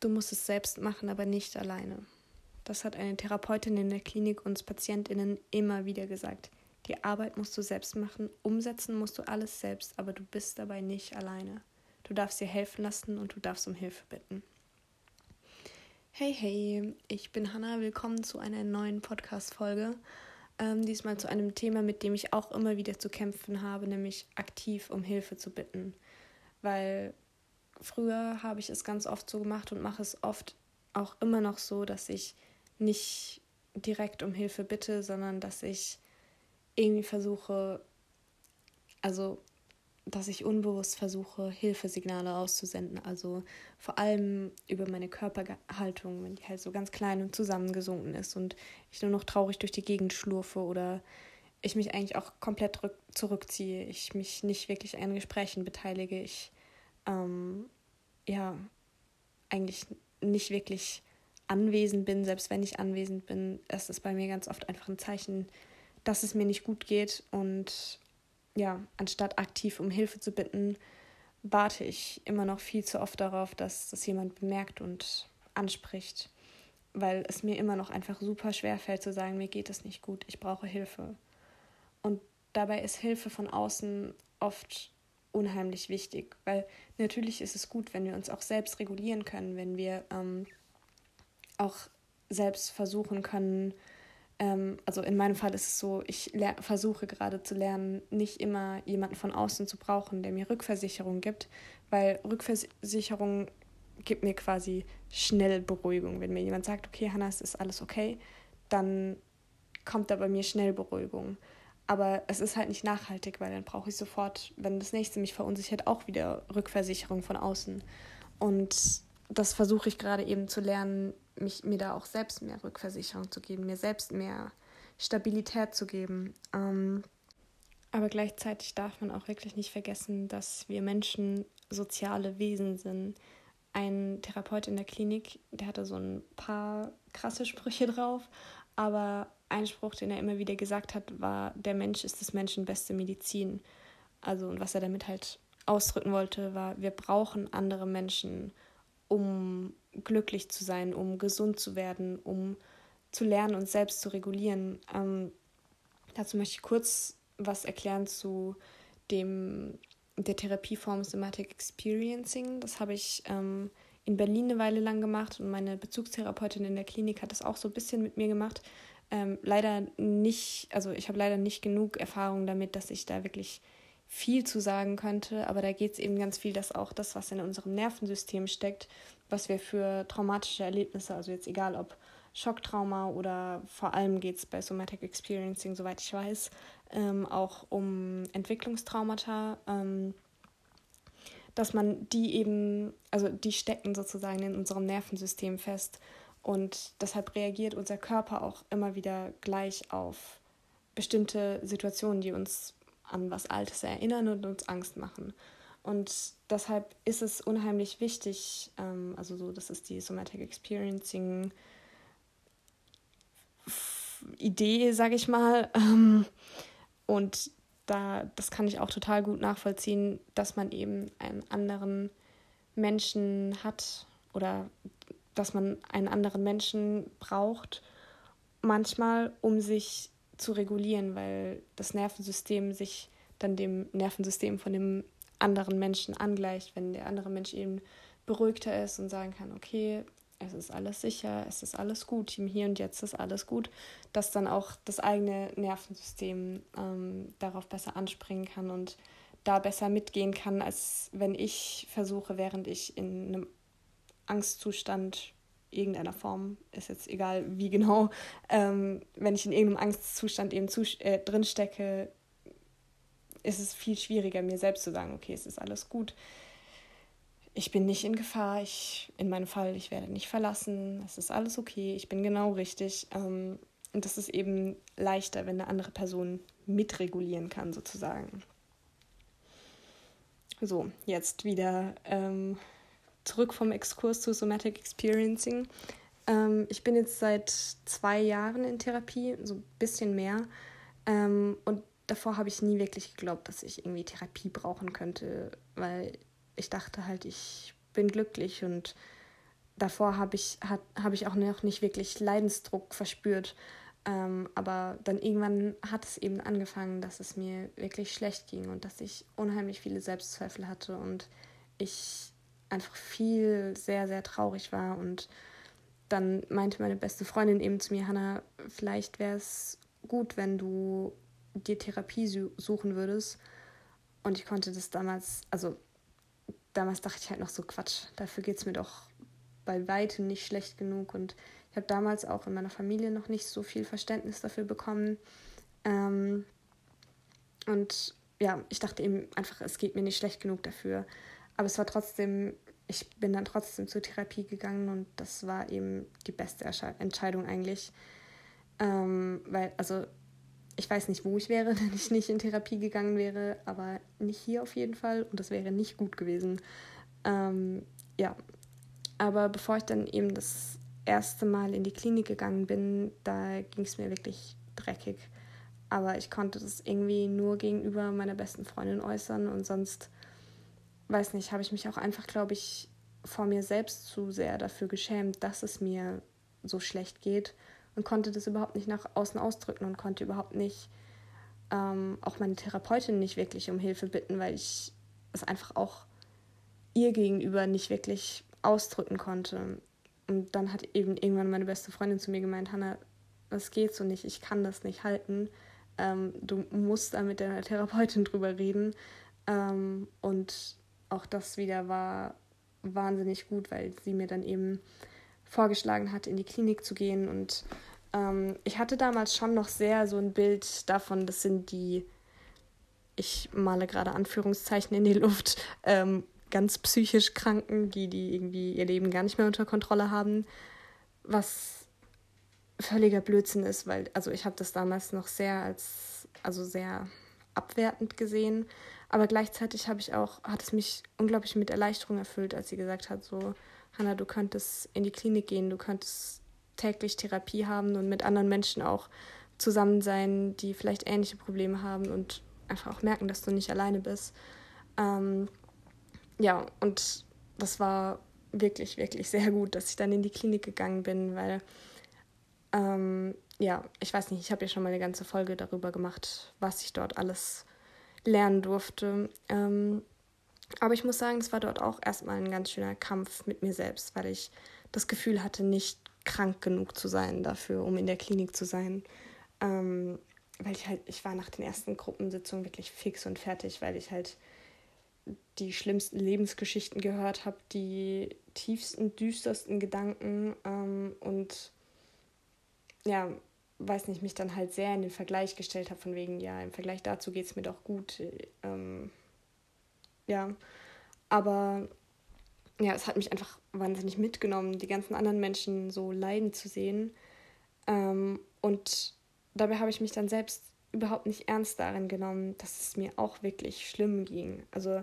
Du musst es selbst machen, aber nicht alleine. Das hat eine Therapeutin in der Klinik uns PatientInnen immer wieder gesagt. Die Arbeit musst du selbst machen, umsetzen musst du alles selbst, aber du bist dabei nicht alleine. Du darfst dir helfen lassen und du darfst um Hilfe bitten. Hey, ich bin Hannah, willkommen zu einer neuen Podcast-Folge. Diesmal zu einem Thema, mit dem ich auch immer wieder zu kämpfen habe, nämlich aktiv um Hilfe zu bitten. Weil früher habe ich es ganz oft so gemacht und mache es oft auch immer noch so, dass ich nicht direkt um Hilfe bitte, sondern dass ich irgendwie versuche, also dass ich unbewusst versuche, Hilfesignale auszusenden. Also vor allem über meine Körperhaltung, wenn die halt so ganz klein und zusammengesunken ist und ich nur noch traurig durch die Gegend schlurfe oder ich mich eigentlich auch komplett zurückziehe, ich mich nicht wirklich an Gesprächen beteilige, ich eigentlich nicht wirklich anwesend bin, selbst wenn ich anwesend bin. Das ist bei mir ganz oft einfach ein Zeichen, dass es mir nicht gut geht und ja, anstatt aktiv um Hilfe zu bitten, warte ich immer noch viel zu oft darauf, dass das jemand bemerkt und anspricht, weil es mir immer noch einfach super schwer fällt zu sagen, mir geht es nicht gut, ich brauche Hilfe. Und dabei ist Hilfe von außen oft unheimlich wichtig, weil natürlich ist es gut, wenn wir uns auch selbst regulieren können, wenn wir auch selbst versuchen können, also in meinem Fall ist es so, ich versuche gerade zu lernen, nicht immer jemanden von außen zu brauchen, der mir Rückversicherung gibt, weil Rückversicherung gibt mir quasi schnell Beruhigung. Wenn mir jemand sagt, okay, Hannah, es ist alles okay, dann kommt da bei mir schnell Beruhigung. Aber es ist halt nicht nachhaltig, weil dann brauche ich sofort, wenn das Nächste mich verunsichert, auch wieder Rückversicherung von außen. Und das versuche ich gerade eben zu lernen, mir da auch selbst mehr Rückversicherung zu geben, mir selbst mehr Stabilität zu geben. Aber gleichzeitig darf man auch wirklich nicht vergessen, dass wir Menschen soziale Wesen sind. Ein Therapeut in der Klinik, der hatte so ein paar krasse Sprüche drauf, aber ein Spruch, den er immer wieder gesagt hat, war, der Mensch ist des Menschen beste Medizin. Also, und was er damit halt ausdrücken wollte, war, wir brauchen andere Menschen, um glücklich zu sein, um gesund zu werden, um zu lernen, uns selbst zu regulieren. Dazu möchte ich kurz was erklären zu der Therapieform Somatic Experiencing. Das habe ich in Berlin eine Weile lang gemacht und meine Bezugstherapeutin in der Klinik hat das auch so ein bisschen mit mir gemacht. Ich habe leider nicht genug Erfahrung damit, dass ich da wirklich viel zu sagen könnte, aber da geht es eben ganz viel, dass auch das, was in unserem Nervensystem steckt, was wir für traumatische Erlebnisse, also jetzt egal ob Schocktrauma oder vor allem geht es bei Somatic Experiencing, soweit ich weiß, auch um Entwicklungstraumata, dass man die eben, also die stecken sozusagen in unserem Nervensystem fest und deshalb reagiert unser Körper auch immer wieder gleich auf bestimmte Situationen, die uns an was Altes erinnern und uns Angst machen. Und deshalb ist es unheimlich wichtig, das ist die Somatic Experiencing Idee, sage ich mal. Und das kann ich auch total gut nachvollziehen, dass man eben einen anderen Menschen hat oder dass man einen anderen Menschen braucht, manchmal, um sich zu regulieren, weil das Nervensystem sich dann dem Nervensystem von dem anderen Menschen angleicht, wenn der andere Mensch eben beruhigter ist und sagen kann, okay, es ist alles sicher, es ist alles gut, im Hier und Jetzt ist alles gut, dass dann auch das eigene Nervensystem darauf besser anspringen kann und da besser mitgehen kann, als wenn ich versuche, während ich in einem Angstzustand irgendeiner Form, ist jetzt egal wie genau, wenn ich in irgendeinem Angstzustand eben drinstecke, ist es viel schwieriger, mir selbst zu sagen, okay, es ist alles gut, ich bin nicht in Gefahr, in meinem Fall, ich werde nicht verlassen, es ist alles okay, ich bin genau richtig. Und das ist eben leichter, wenn eine andere Person mitregulieren kann, sozusagen. So, jetzt wieder zurück vom Exkurs zu Somatic Experiencing. Ich bin jetzt seit 2 Jahren in Therapie, so ein bisschen mehr. Und davor habe ich nie wirklich geglaubt, dass ich irgendwie Therapie brauchen könnte, weil ich dachte halt, ich bin glücklich und davor habe ich auch noch nicht wirklich Leidensdruck verspürt. Aber dann irgendwann hat es eben angefangen, dass es mir wirklich schlecht ging und dass ich unheimlich viele Selbstzweifel hatte und ich einfach viel sehr, sehr traurig war. Und dann meinte meine beste Freundin eben zu mir: Hannah, vielleicht wäre es gut, wenn du dir Therapie suchen würdest. Und ich konnte das damals dachte ich halt noch so, Quatsch, dafür geht es mir doch bei weitem nicht schlecht genug. Und ich habe damals auch in meiner Familie noch nicht so viel Verständnis dafür bekommen. Und ja, ich dachte eben einfach, es geht mir nicht schlecht genug dafür. Aber es war trotzdem, ich bin dann trotzdem zur Therapie gegangen und das war eben die beste Entscheidung eigentlich. Weil, also ich weiß nicht, wo ich wäre, wenn ich nicht in Therapie gegangen wäre, aber nicht hier auf jeden Fall und das wäre nicht gut gewesen. Ja, aber bevor ich dann eben das erste Mal in die Klinik gegangen bin, da ging es mir wirklich dreckig. Aber ich konnte das irgendwie nur gegenüber meiner besten Freundin äußern und sonst, weiß nicht, habe ich mich auch einfach, glaube ich, vor mir selbst zu sehr dafür geschämt, dass es mir so schlecht geht. Und konnte das überhaupt nicht nach außen ausdrücken und konnte überhaupt nicht, auch meine Therapeutin nicht wirklich um Hilfe bitten, weil ich es einfach auch ihr gegenüber nicht wirklich ausdrücken konnte. Und dann hat eben irgendwann meine beste Freundin zu mir gemeint: Hannah, das geht so nicht, ich kann das nicht halten. Du musst da mit deiner Therapeutin drüber reden. Und auch das wieder war wahnsinnig gut, weil sie mir dann eben vorgeschlagen hat, in die Klinik zu gehen. Und ich hatte damals schon noch sehr so ein Bild davon, das sind die, ich male gerade Anführungszeichen in die Luft, ganz psychisch Kranken, die irgendwie ihr Leben gar nicht mehr unter Kontrolle haben, was völliger Blödsinn ist, weil, also ich habe das damals noch sehr abwertend gesehen, aber gleichzeitig hat es mich unglaublich mit Erleichterung erfüllt, als sie gesagt hat, so: Hannah, du könntest in die Klinik gehen, du könntest täglich Therapie haben und mit anderen Menschen auch zusammen sein, die vielleicht ähnliche Probleme haben und einfach auch merken, dass du nicht alleine bist. Ja, und das war wirklich, wirklich sehr gut, dass ich dann in die Klinik gegangen bin, weil, ja, ich weiß nicht, ich habe ja schon mal eine ganze Folge darüber gemacht, was ich dort alles lernen durfte. Aber ich muss sagen, es war dort auch erstmal ein ganz schöner Kampf mit mir selbst, weil ich das Gefühl hatte, nicht krank genug zu sein dafür, um in der Klinik zu sein. Weil ich war nach den ersten Gruppensitzungen wirklich fix und fertig, weil ich halt die schlimmsten Lebensgeschichten gehört habe, die tiefsten, düstersten Gedanken und ja, weiß nicht, mich dann halt sehr in den Vergleich gestellt habe, von wegen, ja, im Vergleich dazu geht es mir doch gut, ja, aber ja, es hat mich einfach wahnsinnig mitgenommen, die ganzen anderen Menschen so leiden zu sehen. Und dabei habe ich mich dann selbst überhaupt nicht ernst darin genommen, dass es mir auch wirklich schlimm ging. Also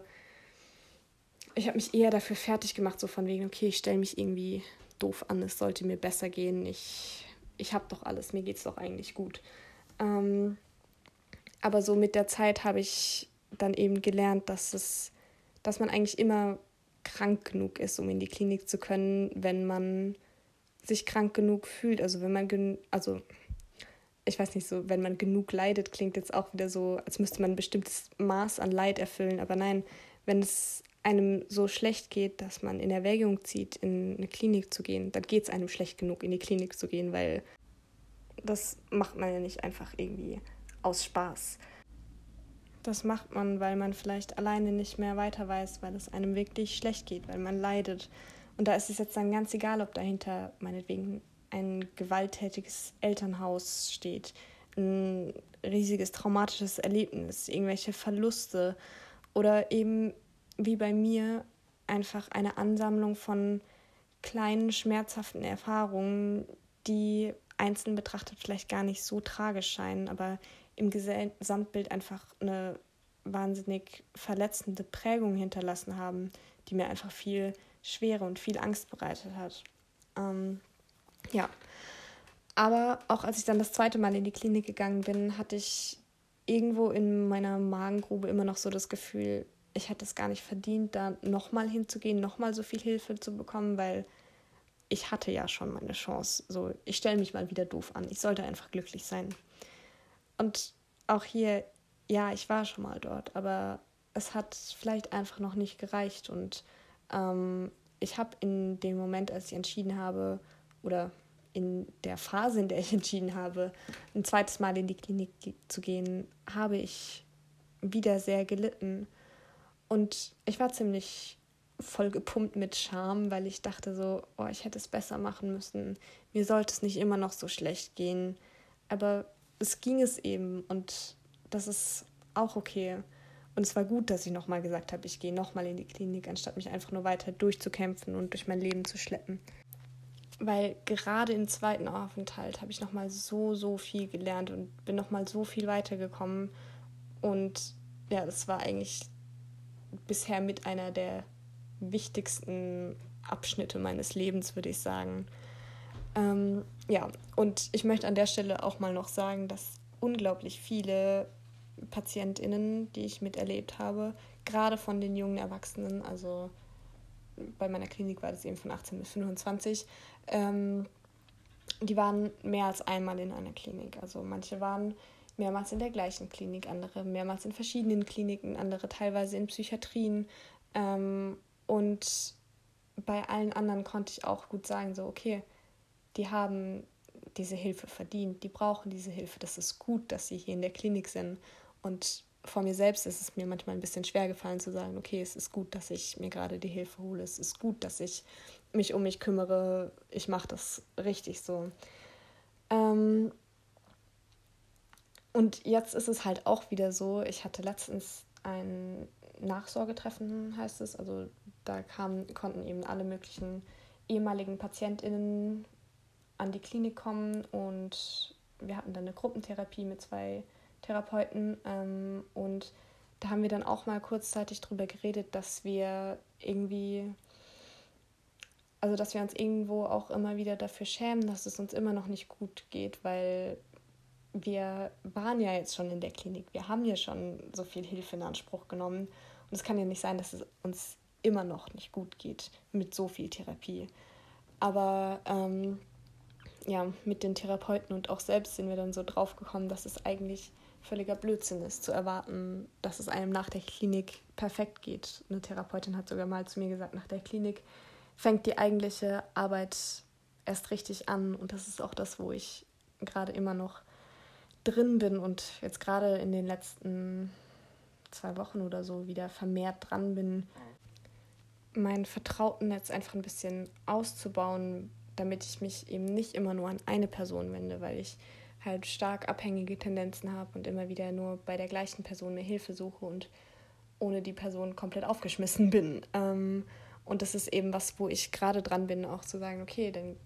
ich habe mich eher dafür fertig gemacht, so von wegen, okay, ich stelle mich irgendwie doof an, es sollte mir besser gehen, ich habe doch alles, mir geht's doch eigentlich gut. Aber so mit der Zeit habe ich dann eben gelernt, dass man eigentlich immer krank genug ist, um in die Klinik zu können, wenn man sich krank genug fühlt. Also wenn man, ich weiß nicht, so, wenn man genug leidet, klingt jetzt auch wieder so, als müsste man ein bestimmtes Maß an Leid erfüllen. Aber nein, wenn es einem so schlecht geht, dass man in Erwägung zieht, in eine Klinik zu gehen, dann geht es einem schlecht genug, in die Klinik zu gehen, weil das macht man ja nicht einfach irgendwie aus Spaß. Das macht man, weil man vielleicht alleine nicht mehr weiter weiß, weil es einem wirklich schlecht geht, weil man leidet. Und da ist es jetzt dann ganz egal, ob dahinter meinetwegen ein gewalttätiges Elternhaus steht, ein riesiges traumatisches Erlebnis, irgendwelche Verluste oder eben wie bei mir einfach eine Ansammlung von kleinen, schmerzhaften Erfahrungen, die einzeln betrachtet vielleicht gar nicht so tragisch scheinen, aber im Gesamtbild einfach eine wahnsinnig verletzende Prägung hinterlassen haben, die mir einfach viel Schwere und viel Angst bereitet hat. Ja, aber auch als ich dann das zweite Mal in die Klinik gegangen bin, hatte ich irgendwo in meiner Magengrube immer noch so das Gefühl, ich hätte es gar nicht verdient, da nochmal hinzugehen, nochmal so viel Hilfe zu bekommen, weil ich hatte ja schon meine Chance. So, ich stelle mich mal wieder doof an. Ich sollte einfach glücklich sein. Und auch hier, ja, ich war schon mal dort, aber es hat vielleicht einfach noch nicht gereicht. Und ich habe in dem Moment, als ich entschieden habe, oder in der Phase, in der ich entschieden habe, ein zweites Mal in die Klinik zu gehen, habe ich wieder sehr gelitten. Und ich war ziemlich voll gepumpt mit Scham, weil ich dachte so, oh, ich hätte es besser machen müssen. Mir sollte es nicht immer noch so schlecht gehen. Aber es ging es eben und das ist auch okay. Und es war gut, dass ich nochmal gesagt habe, ich gehe nochmal in die Klinik, anstatt mich einfach nur weiter durchzukämpfen und durch mein Leben zu schleppen. Weil gerade im zweiten Aufenthalt habe ich nochmal so viel gelernt und bin nochmal so viel weitergekommen. Und ja, das war eigentlich bisher mit einer der wichtigsten Abschnitte meines Lebens, würde ich sagen. Ja, und ich möchte an der Stelle auch mal noch sagen, dass unglaublich viele PatientInnen, die ich miterlebt habe, gerade von den jungen Erwachsenen, also bei meiner Klinik war das eben von 18 bis 25, die waren mehr als einmal in einer Klinik. Also manche waren mehrmals in der gleichen Klinik, andere mehrmals in verschiedenen Kliniken, andere teilweise in Psychiatrien. Und bei allen anderen konnte ich auch gut sagen, so okay, die haben diese Hilfe verdient, die brauchen diese Hilfe, das ist gut, dass sie hier in der Klinik sind. Und vor mir selbst ist es mir manchmal ein bisschen schwer gefallen zu sagen, okay, es ist gut, dass ich mir gerade die Hilfe hole, es ist gut, dass ich mich um mich kümmere, ich mache das richtig so. Und jetzt ist es halt auch wieder so, ich hatte letztens ein Nachsorgetreffen, heißt es, also da konnten eben alle möglichen ehemaligen PatientInnen an die Klinik kommen und wir hatten dann eine Gruppentherapie mit 2 Therapeuten und da haben wir dann auch mal kurzzeitig drüber geredet, dass wir irgendwie, also dass wir uns irgendwo auch immer wieder dafür schämen, dass es uns immer noch nicht gut geht, weil wir waren ja jetzt schon in der Klinik, wir haben ja schon so viel Hilfe in Anspruch genommen und es kann ja nicht sein, dass es uns immer noch nicht gut geht mit so viel Therapie. Aber ja, mit den Therapeuten und auch selbst sind wir dann so drauf gekommen, dass es eigentlich völliger Blödsinn ist, zu erwarten, dass es einem nach der Klinik perfekt geht. Eine Therapeutin hat sogar mal zu mir gesagt, nach der Klinik fängt die eigentliche Arbeit erst richtig an. Und das ist auch das, wo ich gerade immer noch drin bin und jetzt gerade in den letzten 2 Wochen oder so wieder vermehrt dran bin, mein Vertrautennetz einfach ein bisschen auszubauen, damit ich mich eben nicht immer nur an eine Person wende, weil ich halt stark abhängige Tendenzen habe und immer wieder nur bei der gleichen Person mir Hilfe suche und ohne die Person komplett aufgeschmissen bin. Und das ist eben was, wo ich gerade dran bin, auch zu sagen, okay, dann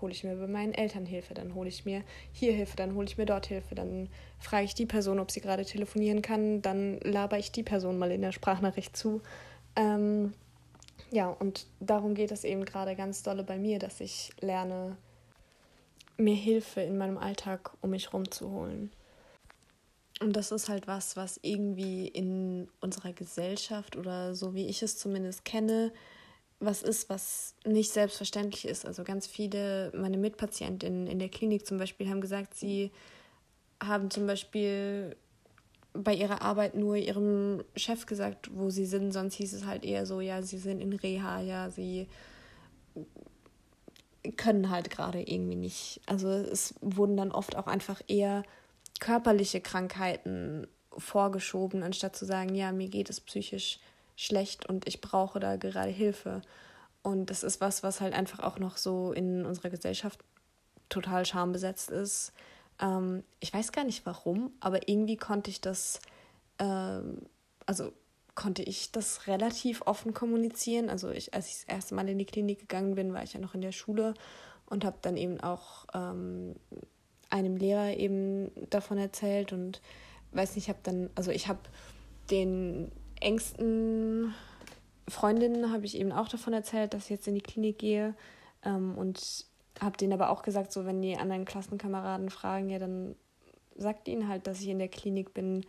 hole ich mir bei meinen Eltern Hilfe, dann hole ich mir hier Hilfe, dann hole ich mir dort Hilfe, dann frage ich die Person, ob sie gerade telefonieren kann, dann laber ich die Person mal in der Sprachnachricht zu. Ja, und darum geht es eben gerade ganz dolle bei mir, dass ich lerne, mir Hilfe in meinem Alltag um mich rumzuholen. Und das ist halt was irgendwie in unserer Gesellschaft oder so wie ich es zumindest kenne, was ist, was nicht selbstverständlich ist. Also ganz viele, meine MitpatientInnen in der Klinik zum Beispiel, haben gesagt, sie haben zum Beispiel bei ihrer Arbeit nur ihrem Chef gesagt, wo sie sind, sonst hieß es halt eher so, ja, sie sind in Reha, ja, sie können halt gerade irgendwie nicht. Also es wurden dann oft auch einfach eher körperliche Krankheiten vorgeschoben, anstatt zu sagen, ja, mir geht es psychisch schlecht und ich brauche da gerade Hilfe. Und das ist was halt einfach auch noch so in unserer Gesellschaft total schambesetzt ist. Ich weiß gar nicht warum, aber irgendwie konnte ich das relativ offen kommunizieren. Also als ich das erste Mal in die Klinik gegangen bin, war ich ja noch in der Schule und habe dann eben auch einem Lehrer eben davon erzählt und weiß nicht, ich habe den engsten Freundinnen habe ich eben auch davon erzählt, dass ich jetzt in die Klinik gehe und habe denen aber auch gesagt, so wenn die anderen Klassenkameraden fragen, ja, dann sagt ihnen halt, dass ich in der Klinik bin.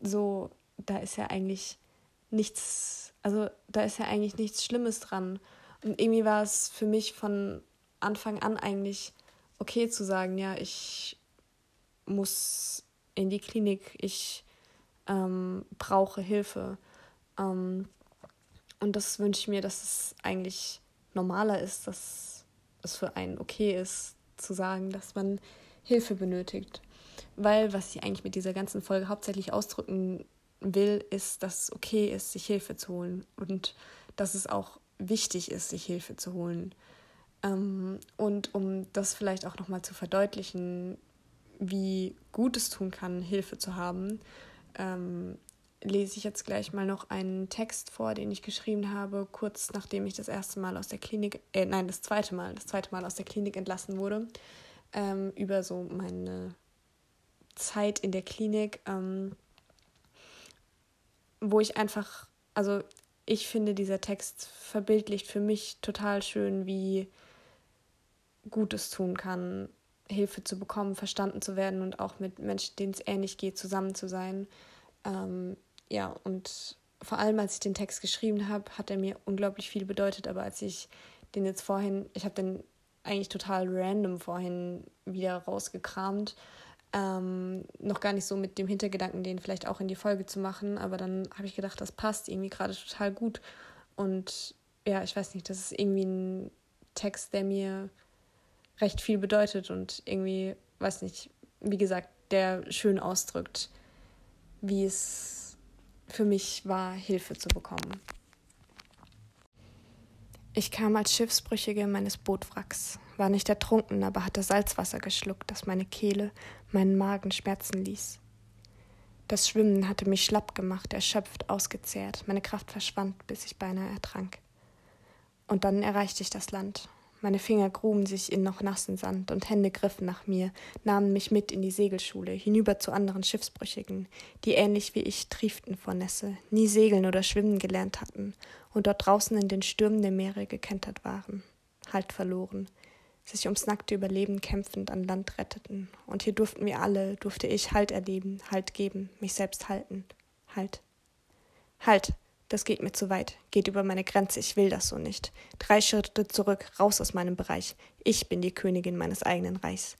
So, da ist ja eigentlich nichts Schlimmes dran. Und irgendwie war es für mich von Anfang an eigentlich okay zu sagen, ja, ich muss in die Klinik, ich brauche Hilfe. Und das wünsche ich mir, dass es eigentlich normaler ist, dass es für einen okay ist, zu sagen, dass man Hilfe benötigt. Weil, was ich eigentlich mit dieser ganzen Folge hauptsächlich ausdrücken will, ist, dass es okay ist, sich Hilfe zu holen. Und dass es auch wichtig ist, sich Hilfe zu holen. Und um das vielleicht auch nochmal zu verdeutlichen, wie gut es tun kann, Hilfe zu haben, lese ich jetzt gleich mal noch einen Text vor, den ich geschrieben habe, kurz nachdem ich das zweite Mal aus der Klinik entlassen wurde, über so meine Zeit in der Klinik, wo ich einfach, also ich finde, dieser Text verbildlicht für mich total schön, wie gut es tun kann, Hilfe zu bekommen, verstanden zu werden und auch mit Menschen, denen es ähnlich geht, zusammen zu sein. Ja, und vor allem, als ich den Text geschrieben habe, hat er mir unglaublich viel bedeutet, aber als ich den jetzt vorhin, ich habe den eigentlich total random vorhin wieder rausgekramt, noch gar nicht so mit dem Hintergedanken, den vielleicht auch in die Folge zu machen, aber dann habe ich gedacht, das passt irgendwie gerade total gut und ja, ich weiß nicht, das ist irgendwie ein Text, der mir recht viel bedeutet und irgendwie, weiß nicht, wie gesagt, der schön ausdrückt, wie es für mich war, Hilfe zu bekommen. Ich kam als Schiffsbrüchige meines Bootwracks, war nicht ertrunken, aber hatte Salzwasser geschluckt, das meine Kehle, meinen Magen schmerzen ließ. Das Schwimmen hatte mich schlapp gemacht, erschöpft, ausgezehrt, meine Kraft verschwand, bis ich beinahe ertrank. Und dann erreichte ich das Land. Meine Finger gruben sich in noch nassen Sand und Hände griffen nach mir, nahmen mich mit in die Segelschule, hinüber zu anderen Schiffsbrüchigen, die ähnlich wie ich trieften vor Nässe, nie segeln oder schwimmen gelernt hatten und dort draußen in den Stürmen der Meere gekentert waren, Halt verloren, sich ums nackte Überleben kämpfend an Land retteten. Und hier durften wir alle, durfte ich Halt erleben, Halt geben, mich selbst halten, Halt. Halt! Das geht mir zu weit, geht über meine Grenze, ich will das so nicht. 3 Schritte zurück, raus aus meinem Bereich. Ich bin die Königin meines eigenen Reichs.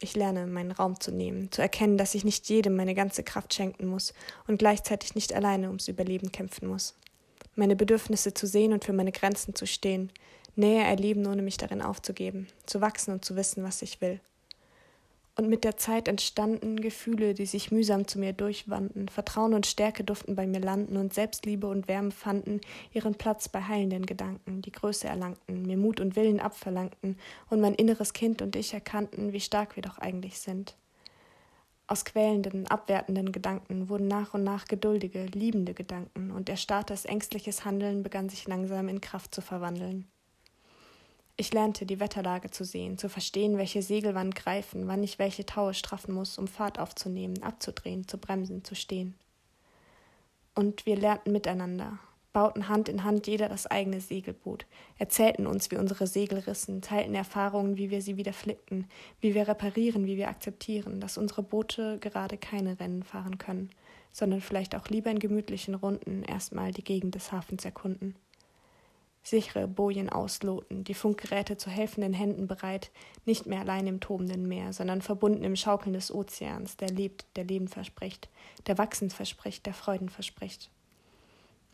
Ich lerne, meinen Raum zu nehmen, zu erkennen, dass ich nicht jedem meine ganze Kraft schenken muss und gleichzeitig nicht alleine ums Überleben kämpfen muss. Meine Bedürfnisse zu sehen und für meine Grenzen zu stehen, Nähe erleben, ohne mich darin aufzugeben, zu wachsen und zu wissen, was ich will. Und mit der Zeit entstanden Gefühle, die sich mühsam zu mir durchwanden. Vertrauen und Stärke durften bei mir landen und Selbstliebe und Wärme fanden ihren Platz bei heilenden Gedanken, die Größe erlangten, mir Mut und Willen abverlangten und mein inneres Kind und ich erkannten, wie stark wir doch eigentlich sind. Aus quälenden, abwertenden Gedanken wurden nach und nach geduldige, liebende Gedanken und erstarrtes, ängstliches Handeln begann sich langsam in Kraft zu verwandeln. Ich lernte, die Wetterlage zu sehen, zu verstehen, welche Segel wann greifen, wann ich welche Taue straffen muss, um Fahrt aufzunehmen, abzudrehen, zu bremsen, zu stehen. Und wir lernten miteinander, bauten Hand in Hand jeder das eigene Segelboot, erzählten uns, wie unsere Segel rissen, teilten Erfahrungen, wie wir sie wieder flickten, wie wir reparieren, wie wir akzeptieren, dass unsere Boote gerade keine Rennen fahren können, sondern vielleicht auch lieber in gemütlichen Runden erstmal die Gegend des Hafens erkunden. Sichere Bojen ausloten, die Funkgeräte zu helfenden Händen bereit, nicht mehr allein im tobenden Meer, sondern verbunden im Schaukeln des Ozeans, der lebt, der Leben verspricht, der Wachsen verspricht, der Freuden verspricht.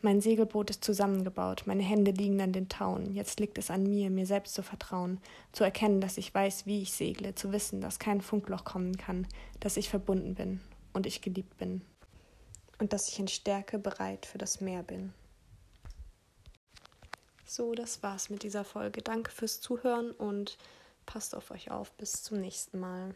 Mein Segelboot ist zusammengebaut, meine Hände liegen an den Tauen, jetzt liegt es an mir, mir selbst zu vertrauen, zu erkennen, dass ich weiß, wie ich segle, zu wissen, dass kein Funkloch kommen kann, dass ich verbunden bin und ich geliebt bin und dass ich in Stärke bereit für das Meer bin. So, das war's mit dieser Folge. Danke fürs Zuhören und passt auf euch auf. Bis zum nächsten Mal.